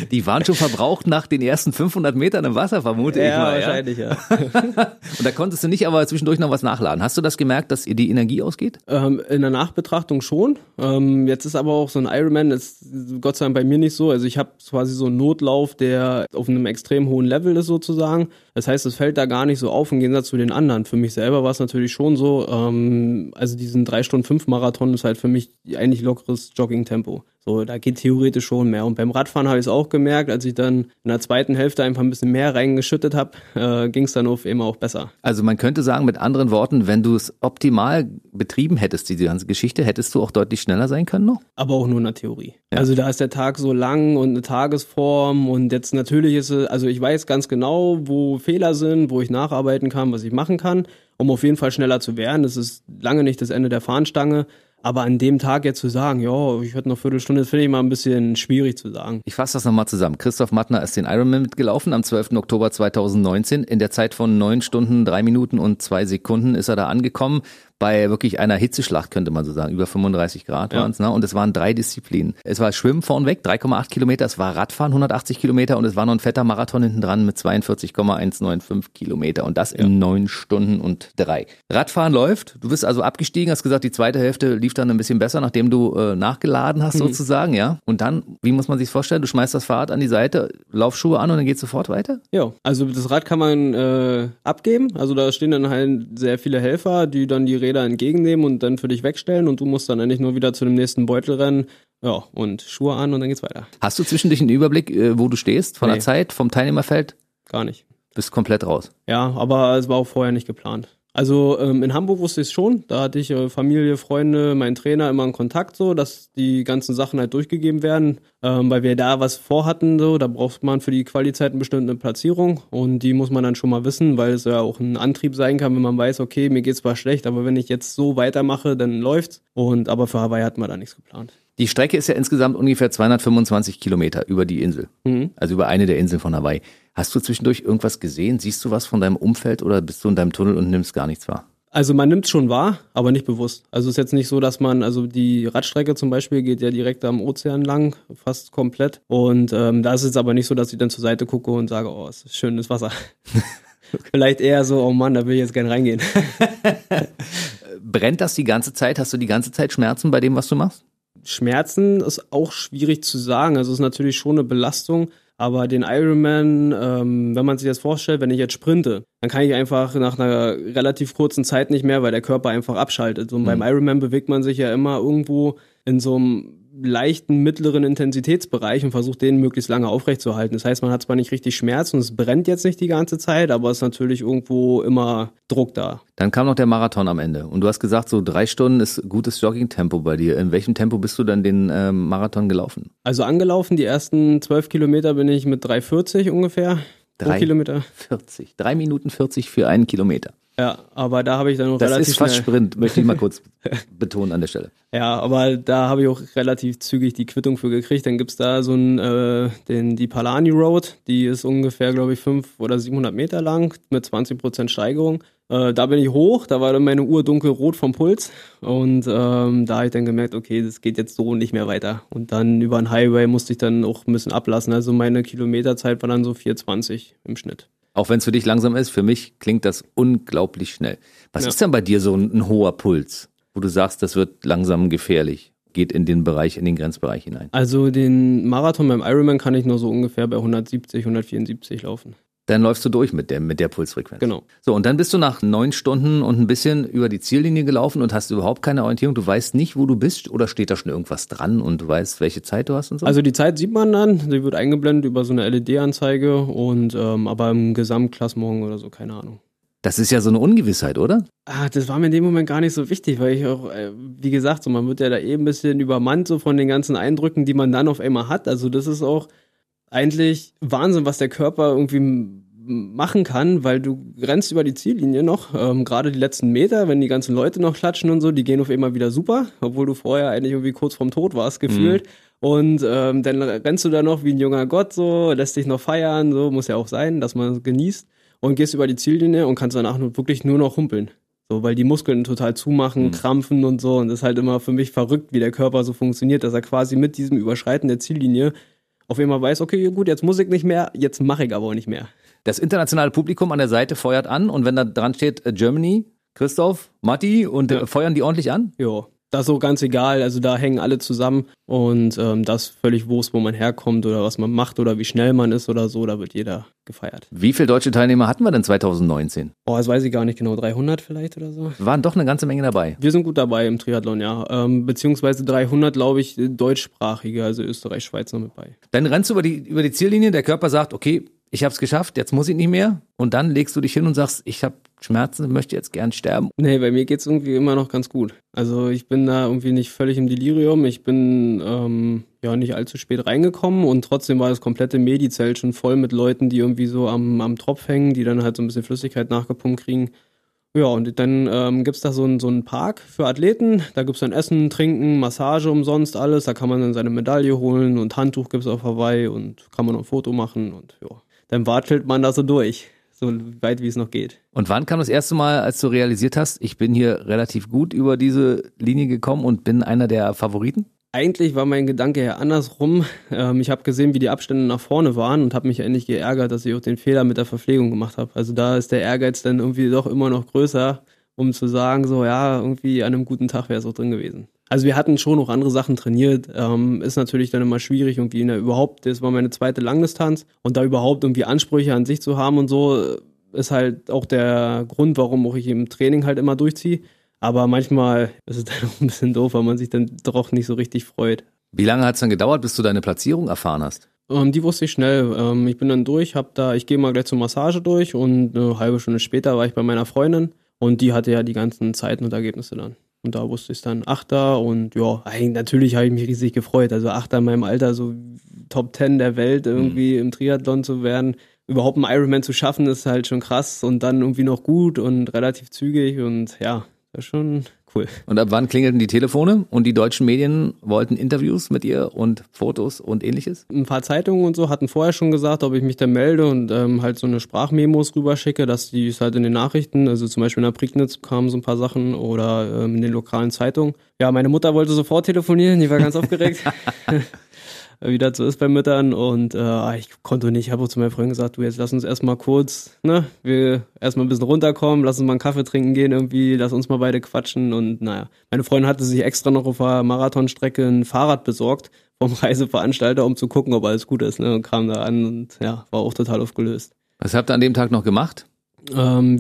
Die waren schon verbraucht nach den ersten 500 Metern im Wasser, vermute ich mal. Wahrscheinlich, ja, wahrscheinlich, ja. Und da konntest du nicht aber zwischendurch noch was nachladen. Hast du das gemerkt, dass dir die Energie ausgeht? In der Nachbetrachtung schon. Jetzt ist aber auch so ein Ironman, ist Gott sei Dank bei mir nicht so. Also ich habe quasi so einen Notlauf, der auf einem extrem hohen Level ist sozusagen. Das heißt, es fällt da gar nicht so auf im Gegensatz zu den anderen. Für mich selber war es natürlich schon so, also diesen 3-Stunden-5-Marathon ist halt für mich eigentlich lockeres Jogging-Tempo. So, da geht theoretisch schon mehr. Und beim Radfahren habe ich es auch gemerkt, als ich dann in der zweiten Hälfte einfach ein bisschen mehr reingeschüttet habe, ging es dann auf immer auch besser. Also man könnte sagen, mit anderen Worten, wenn du es optimal betrieben hättest, die ganze Geschichte, hättest du auch deutlich schneller sein können noch? Aber auch nur in der Theorie. Ja. Also da ist der Tag so lang und eine Tagesform und jetzt natürlich ist es, also ich weiß ganz genau, wo Fehler sind, wo ich nacharbeiten kann, was ich machen kann, um auf jeden Fall schneller zu werden. Das ist lange nicht das Ende der Fahnenstange. Aber an dem Tag jetzt zu sagen, ja, ich hätte noch eine Viertelstunde, finde ich mal ein bisschen schwierig zu sagen. Ich fasse das nochmal zusammen. Christoph Mattner ist den Ironman mitgelaufen am 12. Oktober 2019. In der Zeit von 9 Stunden, 3 Minuten und 2 Sekunden ist er da angekommen. Bei wirklich einer Hitzeschlacht, könnte man so sagen. Über 35 Grad waren es. Ne? Und es waren 3 Disziplinen. Es war Schwimmen vornweg, 3,8 Kilometer. Es war Radfahren, 180 Kilometer. Und es war noch ein fetter Marathon hinten dran mit 42,195 Kilometer. Und das in 9 Stunden und 3. Radfahren läuft. Du bist also abgestiegen, hast gesagt, die zweite Hälfte lief dann ein bisschen besser, nachdem du nachgeladen hast sozusagen. Ja. Und dann, wie muss man sich vorstellen? Du schmeißt das Fahrrad an die Seite, Laufschuhe an und dann geht es sofort weiter? Ja, also das Rad kann man abgeben. Also da stehen dann halt sehr viele Helfer, die dann die Räder entgegennehmen und dann für dich wegstellen und du musst dann eigentlich nur wieder zu dem nächsten Beutel rennen, ja, und Schuhe an und dann geht's weiter. Hast du zwischendurch einen Überblick, wo du stehst, von der Zeit, vom Teilnehmerfeld? Gar nicht. Bist komplett raus? Ja, aber es war auch vorher nicht geplant. Also in Hamburg wusste ich es schon, da hatte ich Familie, Freunde, meinen Trainer immer in Kontakt, so, dass die ganzen Sachen halt durchgegeben werden, weil wir da was vorhatten, so, da braucht man für die Quali-Zeit eine bestimmte Platzierung und die muss man dann schon mal wissen, weil es ja auch ein Antrieb sein kann, wenn man weiß, okay, mir geht's zwar schlecht, aber wenn ich jetzt so weitermache, dann läuft's. Und aber für Hawaii hat man da nichts geplant. Die Strecke ist ja insgesamt ungefähr 225 Kilometer über die Insel, also über eine der Inseln von Hawaii. Hast du zwischendurch irgendwas gesehen? Siehst du was von deinem Umfeld oder bist du in deinem Tunnel und nimmst gar nichts wahr? Also man nimmt es schon wahr, aber nicht bewusst. Also es ist jetzt nicht so, dass man, also die Radstrecke zum Beispiel geht ja direkt am Ozean lang, fast komplett. Und da ist es aber nicht so, dass ich dann zur Seite gucke und sage, oh, es ist schönes Wasser. Vielleicht eher so, oh Mann, da will ich jetzt gern reingehen. Brennt das die ganze Zeit? Hast du die ganze Zeit Schmerzen bei dem, was du machst? Schmerzen ist auch schwierig zu sagen. Also es ist natürlich schon eine Belastung. Aber den Ironman, wenn man sich das vorstellt, wenn ich jetzt sprinte, dann kann ich einfach nach einer relativ kurzen Zeit nicht mehr, weil der Körper einfach abschaltet. Und beim Ironman bewegt man sich ja immer irgendwo in so einem leichten, mittleren Intensitätsbereich und versucht, den möglichst lange aufrechtzuerhalten. Das heißt, man hat zwar nicht richtig Schmerz und es brennt jetzt nicht die ganze Zeit, aber es ist natürlich irgendwo immer Druck da. Dann kam noch der Marathon am Ende und du hast gesagt, so 3 Stunden ist gutes Jogging-Tempo bei dir. In welchem Tempo bist du dann den Marathon gelaufen? Also angelaufen, die ersten 12 Kilometer bin ich mit 3,40 ungefähr. 3 Minuten 40 für einen Kilometer. Ja, aber da habe ich dann noch relativ schnell... Das ist fast Sprint, möchte ich mal kurz betonen an der Stelle. Ja, aber da habe ich auch relativ zügig die Quittung für gekriegt. Dann gibt es da so einen, die Palani Road, die ist ungefähr, glaube ich, 500 oder 700 Meter lang mit 20% Steigerung. Da bin ich hoch, da war dann meine Uhr dunkelrot vom Puls und da habe ich dann gemerkt, okay, das geht jetzt so nicht mehr weiter. Und dann über den Highway musste ich dann auch ein bisschen ablassen. Also meine Kilometerzeit war dann so 4,20 im Schnitt. Auch wenn es für dich langsam ist, für mich klingt das unglaublich schnell. Was ist denn bei dir so ein hoher Puls, wo du sagst, das wird langsam gefährlich, geht in den Bereich, in den Grenzbereich hinein? Also den Marathon beim Ironman kann ich nur so ungefähr bei 170, 174 laufen. Dann läufst du durch mit der Pulsfrequenz. Genau. So, und dann bist du nach 9 Stunden und ein bisschen über die Ziellinie gelaufen und hast überhaupt keine Orientierung. Du weißt nicht, wo du bist oder steht da schon irgendwas dran und du weißt, welche Zeit du hast und so? Also die Zeit sieht man dann, die wird eingeblendet über so eine LED-Anzeige und aber im Gesamtklassement oder so, keine Ahnung. Das ist ja so eine Ungewissheit, oder? Ah, das war mir in dem Moment gar nicht so wichtig, weil ich auch, wie gesagt, so, man wird ja da eben ein bisschen übermannt so von den ganzen Eindrücken, die man dann auf einmal hat. Also das ist auch eigentlich Wahnsinn, was der Körper irgendwie machen kann, weil du grenzt über die Ziellinie noch, gerade die letzten Meter, wenn die ganzen Leute noch klatschen und so, die gehen auf immer wieder super, obwohl du vorher eigentlich irgendwie kurz vorm Tod warst, gefühlt. Und dann rennst du da noch wie ein junger Gott, so, lässt dich noch feiern, so, muss ja auch sein, dass man genießt und gehst über die Ziellinie und kannst danach wirklich nur noch humpeln. So, weil die Muskeln total zumachen, krampfen und so, und das ist halt immer für mich verrückt, wie der Körper so funktioniert, dass er quasi mit diesem Überschreiten der Ziellinie auf einmal weiß, okay, gut, jetzt muss ich nicht mehr, jetzt mache ich aber auch nicht mehr. Das internationale Publikum an der Seite feuert an und wenn da dran steht Germany, Christoph, Matti und feuern die ordentlich an? Ja. Das ist auch ganz egal, also da hängen alle zusammen und das ist völlig wurscht, wo man herkommt oder was man macht oder wie schnell man ist oder so, da wird jeder gefeiert. Wie viele deutsche Teilnehmer hatten wir denn 2019? Oh, das weiß ich gar nicht genau, 300 vielleicht oder so. Waren doch eine ganze Menge dabei. Wir sind gut dabei im Triathlon, ja, beziehungsweise 300, glaube ich, deutschsprachige, also Österreich, Schweiz noch mit bei. Dann rennst du über die Ziellinie, der Körper sagt, okay, ich hab's geschafft, jetzt muss ich nicht mehr. Und dann legst du dich hin und sagst, ich hab Schmerzen, möchte jetzt gern sterben. Nee, bei mir geht's irgendwie immer noch ganz gut. Also ich bin da irgendwie nicht völlig im Delirium. Ich bin nicht allzu spät reingekommen und trotzdem war das komplette Medizelt schon voll mit Leuten, die irgendwie so am Tropf hängen, die dann halt so ein bisschen Flüssigkeit nachgepumpt kriegen. Ja, und dann gibt's da so einen Park für Athleten. Da gibt's dann Essen, Trinken, Massage umsonst, alles. Da kann man dann seine Medaille holen und Handtuch gibt's auf Hawaii und kann man noch ein Foto machen und ja. Dann watschelt man da so durch, so weit wie es noch geht. Und wann kam das erste Mal, als du realisiert hast, ich bin hier relativ gut über diese Linie gekommen und bin einer der Favoriten? Eigentlich war mein Gedanke ja andersrum. Ich habe gesehen, wie die Abstände nach vorne waren und habe mich eigentlich geärgert, dass ich auch den Fehler mit der Verpflegung gemacht habe. Also da ist der Ehrgeiz dann irgendwie doch immer noch größer, um zu sagen, so ja, irgendwie an einem guten Tag wäre es auch drin gewesen. Also wir hatten schon noch andere Sachen trainiert, ist natürlich dann immer schwierig irgendwie überhaupt, das war meine zweite Langdistanz und da überhaupt irgendwie Ansprüche an sich zu haben und so, ist halt auch der Grund, warum auch ich im Training halt immer durchziehe, aber manchmal ist es dann auch ein bisschen doof, weil man sich dann doch nicht so richtig freut. Wie lange hat es dann gedauert, bis du deine Platzierung erfahren hast? Die wusste ich schnell. Ich bin dann durch, ich gehe mal gleich zur Massage durch und eine halbe Stunde später war ich bei meiner Freundin und die hatte ja die ganzen Zeiten und Ergebnisse dann. Und da wusste ich dann Achter und ja, natürlich habe ich mich riesig gefreut. Also Achter in meinem Alter, so Top 10 der Welt irgendwie im Triathlon zu werden. Überhaupt einen Ironman zu schaffen, ist halt schon krass und dann irgendwie noch gut und relativ zügig und ja, das ist schon cool. Und ab wann klingelten die Telefone und die deutschen Medien wollten Interviews mit ihr und Fotos und ähnliches? Ein paar Zeitungen und so hatten vorher schon gesagt, ob ich mich da melde und halt so eine Sprachmemos rüberschicke, dass die es halt in den Nachrichten, also zum Beispiel in der Prignitz kamen so ein paar Sachen oder in den lokalen Zeitungen. Ja, meine Mutter wollte sofort telefonieren, die war ganz aufgeregt. Wie das so ist bei Müttern und ich konnte nicht, ich habe auch zu meiner Freundin gesagt, du, jetzt lass uns erstmal kurz, wir erstmal ein bisschen runterkommen, lass uns mal einen Kaffee trinken gehen irgendwie, lass uns mal beide quatschen und naja. Meine Freundin hatte sich extra noch auf der Marathonstrecke ein Fahrrad besorgt vom Reiseveranstalter, um zu gucken, ob alles gut ist, und kam da an und ja, war auch total aufgelöst. Was habt ihr an dem Tag noch gemacht? Wir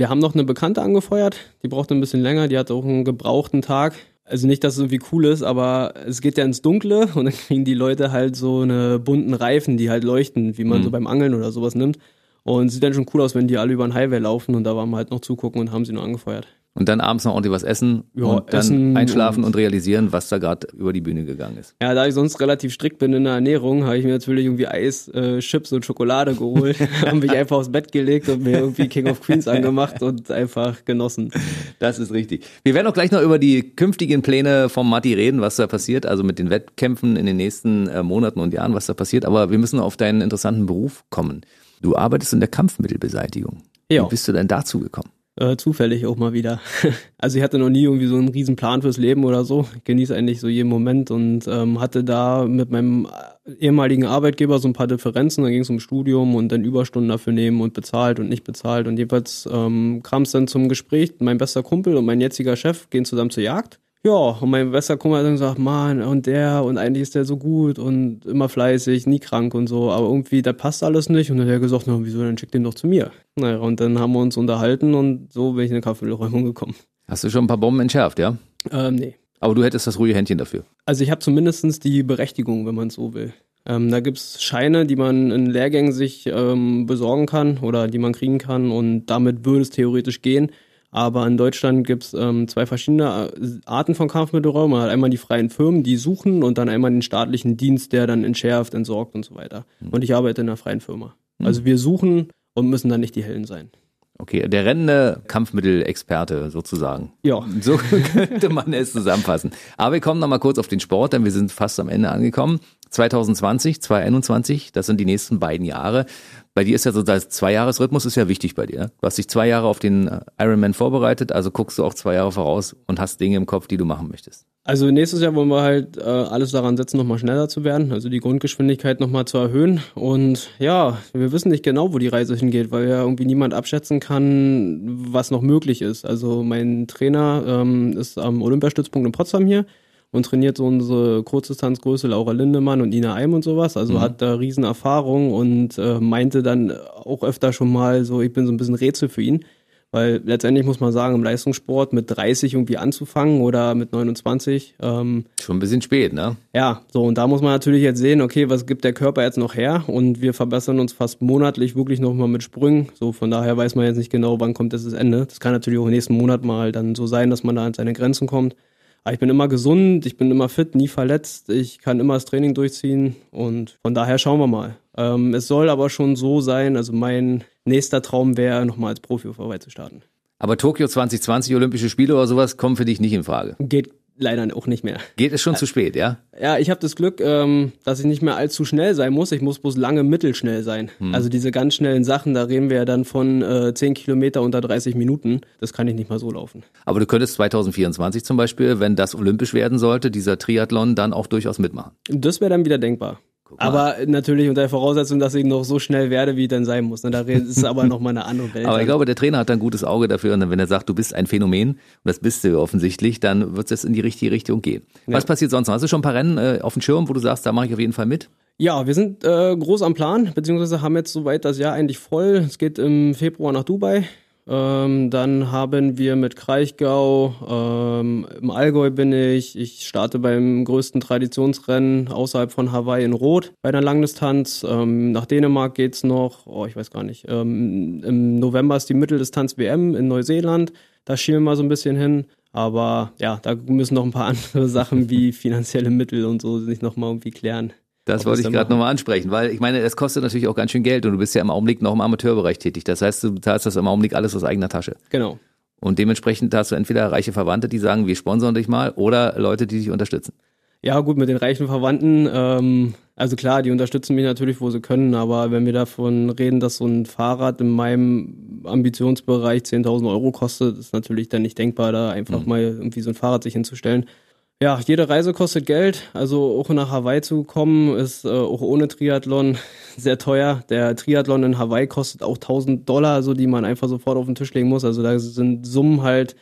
haben noch eine Bekannte angefeuert, die brauchte ein bisschen länger, die hatte auch einen gebrauchten Tag. Also nicht, dass es irgendwie cool ist, aber es geht ja ins Dunkle und dann kriegen die Leute halt so eine bunten Reifen, die halt leuchten, wie man so beim Angeln oder sowas nimmt. Und sieht dann schon cool aus, wenn die alle über den Highway laufen und da waren wir halt noch zugucken und haben sie nur angefeuert. Und dann abends noch ordentlich was essen und dann einschlafen und realisieren, was da gerade über die Bühne gegangen ist. Ja, da ich sonst relativ strikt bin in der Ernährung, habe ich mir natürlich irgendwie Eis, Chips und Schokolade geholt, habe mich einfach aufs Bett gelegt und mir irgendwie King of Queens angemacht und einfach genossen. Das ist richtig. Wir werden auch gleich noch über die künftigen Pläne vom Matti reden, was da passiert, also mit den Wettkämpfen in den nächsten Monaten und Jahren, was da passiert. Aber wir müssen auf deinen interessanten Beruf kommen. Du arbeitest in der Kampfmittelbeseitigung. Ja. Wie bist du denn dazu gekommen? Zufällig auch mal wieder. Also ich hatte noch nie irgendwie so einen riesen Plan fürs Leben oder so. Ich genieße eigentlich so jeden Moment und hatte da mit meinem ehemaligen Arbeitgeber so ein paar Differenzen. Da ging es um Studium und dann Überstunden dafür nehmen und bezahlt und nicht bezahlt. Und jedenfalls kam es dann zum Gespräch. Mein bester Kumpel und mein jetziger Chef gehen zusammen zur Jagd. Ja, und mein bester Kumpel hat dann gesagt, Mann, und eigentlich ist der so gut und immer fleißig, nie krank und so, aber irgendwie, da passt alles nicht. Und dann hat er gesagt, wieso, dann schick den doch zu mir. Naja, und dann haben wir uns unterhalten und so bin ich in eine Kaffeeräumung gekommen. Hast du schon ein paar Bomben entschärft, ja? Nee. Aber du hättest das ruhige Händchen dafür? Also ich habe zumindest die Berechtigung, wenn man es so will. Da gibt's Scheine, die man in Lehrgängen sich besorgen kann oder die man kriegen kann und damit würde es theoretisch gehen. Aber in Deutschland gibt es zwei verschiedene Arten von Kampfmittelräumen. Man hat einmal die freien Firmen, die suchen und dann einmal den staatlichen Dienst, der dann entschärft, entsorgt und so weiter. Und ich arbeite in einer freien Firma. Also wir suchen und müssen dann nicht die Helden sein. Okay, der rennende Kampfmittelexperte sozusagen. Ja. So könnte man es zusammenfassen. Aber wir kommen nochmal kurz auf den Sport, denn wir sind fast am Ende angekommen. 2020, 2021, das sind die nächsten beiden Jahre. Bei dir ist ja so, der Zweijahresrhythmus ist ja wichtig bei dir. Du hast dich 2 Jahre auf den Ironman vorbereitet, also guckst du auch 2 Jahre voraus und hast Dinge im Kopf, die du machen möchtest. Also nächstes Jahr wollen wir halt alles daran setzen, nochmal schneller zu werden, also die Grundgeschwindigkeit nochmal zu erhöhen. Und ja, wir wissen nicht genau, wo die Reise hingeht, weil ja irgendwie niemand abschätzen kann, was noch möglich ist. Also mein Trainer ist am Olympiastützpunkt in Potsdam hier. und trainiert so unsere Kurzdistanzgröße Laura Lindemann und Ina Eim und sowas. Also hat da riesen Erfahrung und meinte dann auch öfter schon mal so, ich bin so ein bisschen Rätsel für ihn. Weil letztendlich muss man sagen, im Leistungssport mit 30 irgendwie anzufangen oder mit 29. Schon ein bisschen spät, ne? Ja, so, und da muss man natürlich jetzt sehen, okay, was gibt der Körper jetzt noch her? Und wir verbessern uns fast monatlich wirklich nochmal mit Sprüngen. So, von daher weiß man jetzt nicht genau, wann kommt das Ende. Das kann natürlich auch im nächsten Monat mal dann so sein, dass man da an seine Grenzen kommt. Aber ich bin immer gesund, ich bin immer fit, nie verletzt. Ich kann immer das Training durchziehen und von daher schauen wir mal. Es soll aber schon so sein, also mein nächster Traum wäre, nochmal als Profi auf Hawaii zu starten. Aber Tokio 2020, Olympische Spiele oder sowas, kommen für dich nicht in Frage? Geht leider auch nicht mehr. Geht es schon zu spät, ja? Ja, ich habe das Glück, dass ich nicht mehr allzu schnell sein muss. Ich muss bloß lange mittelschnell sein. Also diese ganz schnellen Sachen, da reden wir ja dann von 10 Kilometer unter 30 Minuten. Das kann ich nicht mal so laufen. Aber du könntest 2024 zum Beispiel, wenn das olympisch werden sollte, dieser Triathlon, dann auch durchaus mitmachen? Das wäre dann wieder denkbar. Aber natürlich unter der Voraussetzung, dass ich noch so schnell werde, wie ich dann sein muss. Da ist es aber nochmal eine andere Welt. Aber ich glaube, der Trainer hat ein gutes Auge dafür. Und wenn er sagt, du bist ein Phänomen, und das bist du offensichtlich, dann wird es in die richtige Richtung gehen. Ja. Was passiert sonst noch? Hast du schon ein paar Rennen auf dem Schirm, wo du sagst, da mache ich auf jeden Fall mit? Ja, wir sind groß am Plan, beziehungsweise haben jetzt soweit das Jahr eigentlich voll. Es geht im Februar nach Dubai. Dann haben wir mit Kraichgau, im Allgäu bin ich starte beim größten Traditionsrennen außerhalb von Hawaii in Roth bei einer Langdistanz, nach Dänemark geht's noch, ich weiß gar nicht, im November ist die Mitteldistanz-WM in Neuseeland, da schielen wir so ein bisschen hin, aber ja, da müssen noch ein paar andere Sachen wie finanzielle Mittel und so sich nochmal irgendwie klären. Das wollte ich gerade nochmal ansprechen, weil ich meine, das kostet natürlich auch ganz schön Geld und du bist ja im Augenblick noch im Amateurbereich tätig. Das heißt, du bezahlst das im Augenblick alles aus eigener Tasche. Genau. Und dementsprechend hast du entweder reiche Verwandte, die sagen, wir sponsern dich mal, oder Leute, die dich unterstützen. Ja gut, mit den reichen Verwandten, also klar, die unterstützen mich natürlich, wo sie können, aber wenn wir davon reden, dass so ein Fahrrad in meinem Ambitionsbereich 10.000 Euro kostet, ist natürlich dann nicht denkbar, da einfach mal irgendwie so ein Fahrrad sich hinzustellen. Ja, jede Reise kostet Geld, also auch nach Hawaii zu kommen ist auch ohne Triathlon sehr teuer. Der Triathlon in Hawaii kostet auch $1.000, so, die man einfach sofort auf den Tisch legen muss. Also da sind Summen halt,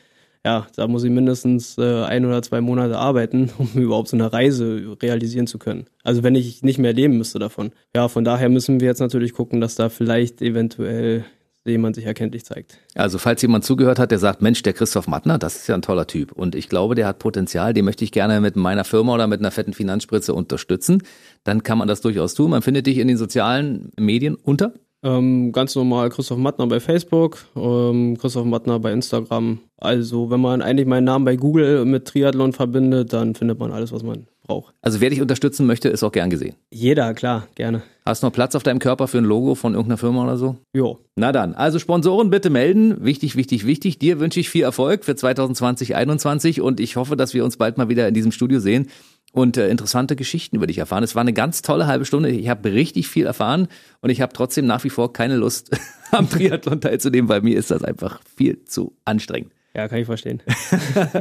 ja, da muss ich mindestens 1 oder 2 Monate arbeiten, um überhaupt so eine Reise realisieren zu können. Also wenn ich nicht mehr leben müsste davon. Ja, von daher müssen wir jetzt natürlich gucken, dass da vielleicht eventuell jemand sich erkenntlich zeigt. Also falls jemand zugehört hat, der sagt, Mensch, der Christoph Mattner, das ist ja ein toller Typ und ich glaube, der hat Potenzial, den möchte ich gerne mit meiner Firma oder mit einer fetten Finanzspritze unterstützen, dann kann man das durchaus tun. Man findet dich in den sozialen Medien unter? Ganz normal Christoph Mattner bei Facebook, Christoph Mattner bei Instagram. Also wenn man eigentlich meinen Namen bei Google mit Triathlon verbindet, dann findet man alles, was man braucht. Also wer dich unterstützen möchte, ist auch gern gesehen? Jeder, klar, gerne. Hast du noch Platz auf deinem Körper für ein Logo von irgendeiner Firma oder so? Jo. Na dann, also Sponsoren bitte melden. Wichtig, wichtig, wichtig. Dir wünsche ich viel Erfolg für 2020-21 und ich hoffe, dass wir uns bald mal wieder in diesem Studio sehen und interessante Geschichten über dich erfahren. Es war eine ganz tolle halbe Stunde. Ich habe richtig viel erfahren und ich habe trotzdem nach wie vor keine Lust, am Triathlon teilzunehmen, weil mir ist das einfach viel zu anstrengend. Ja, kann ich verstehen.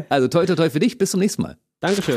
Also toi, toi, toi für dich. Bis zum nächsten Mal. Dankeschön.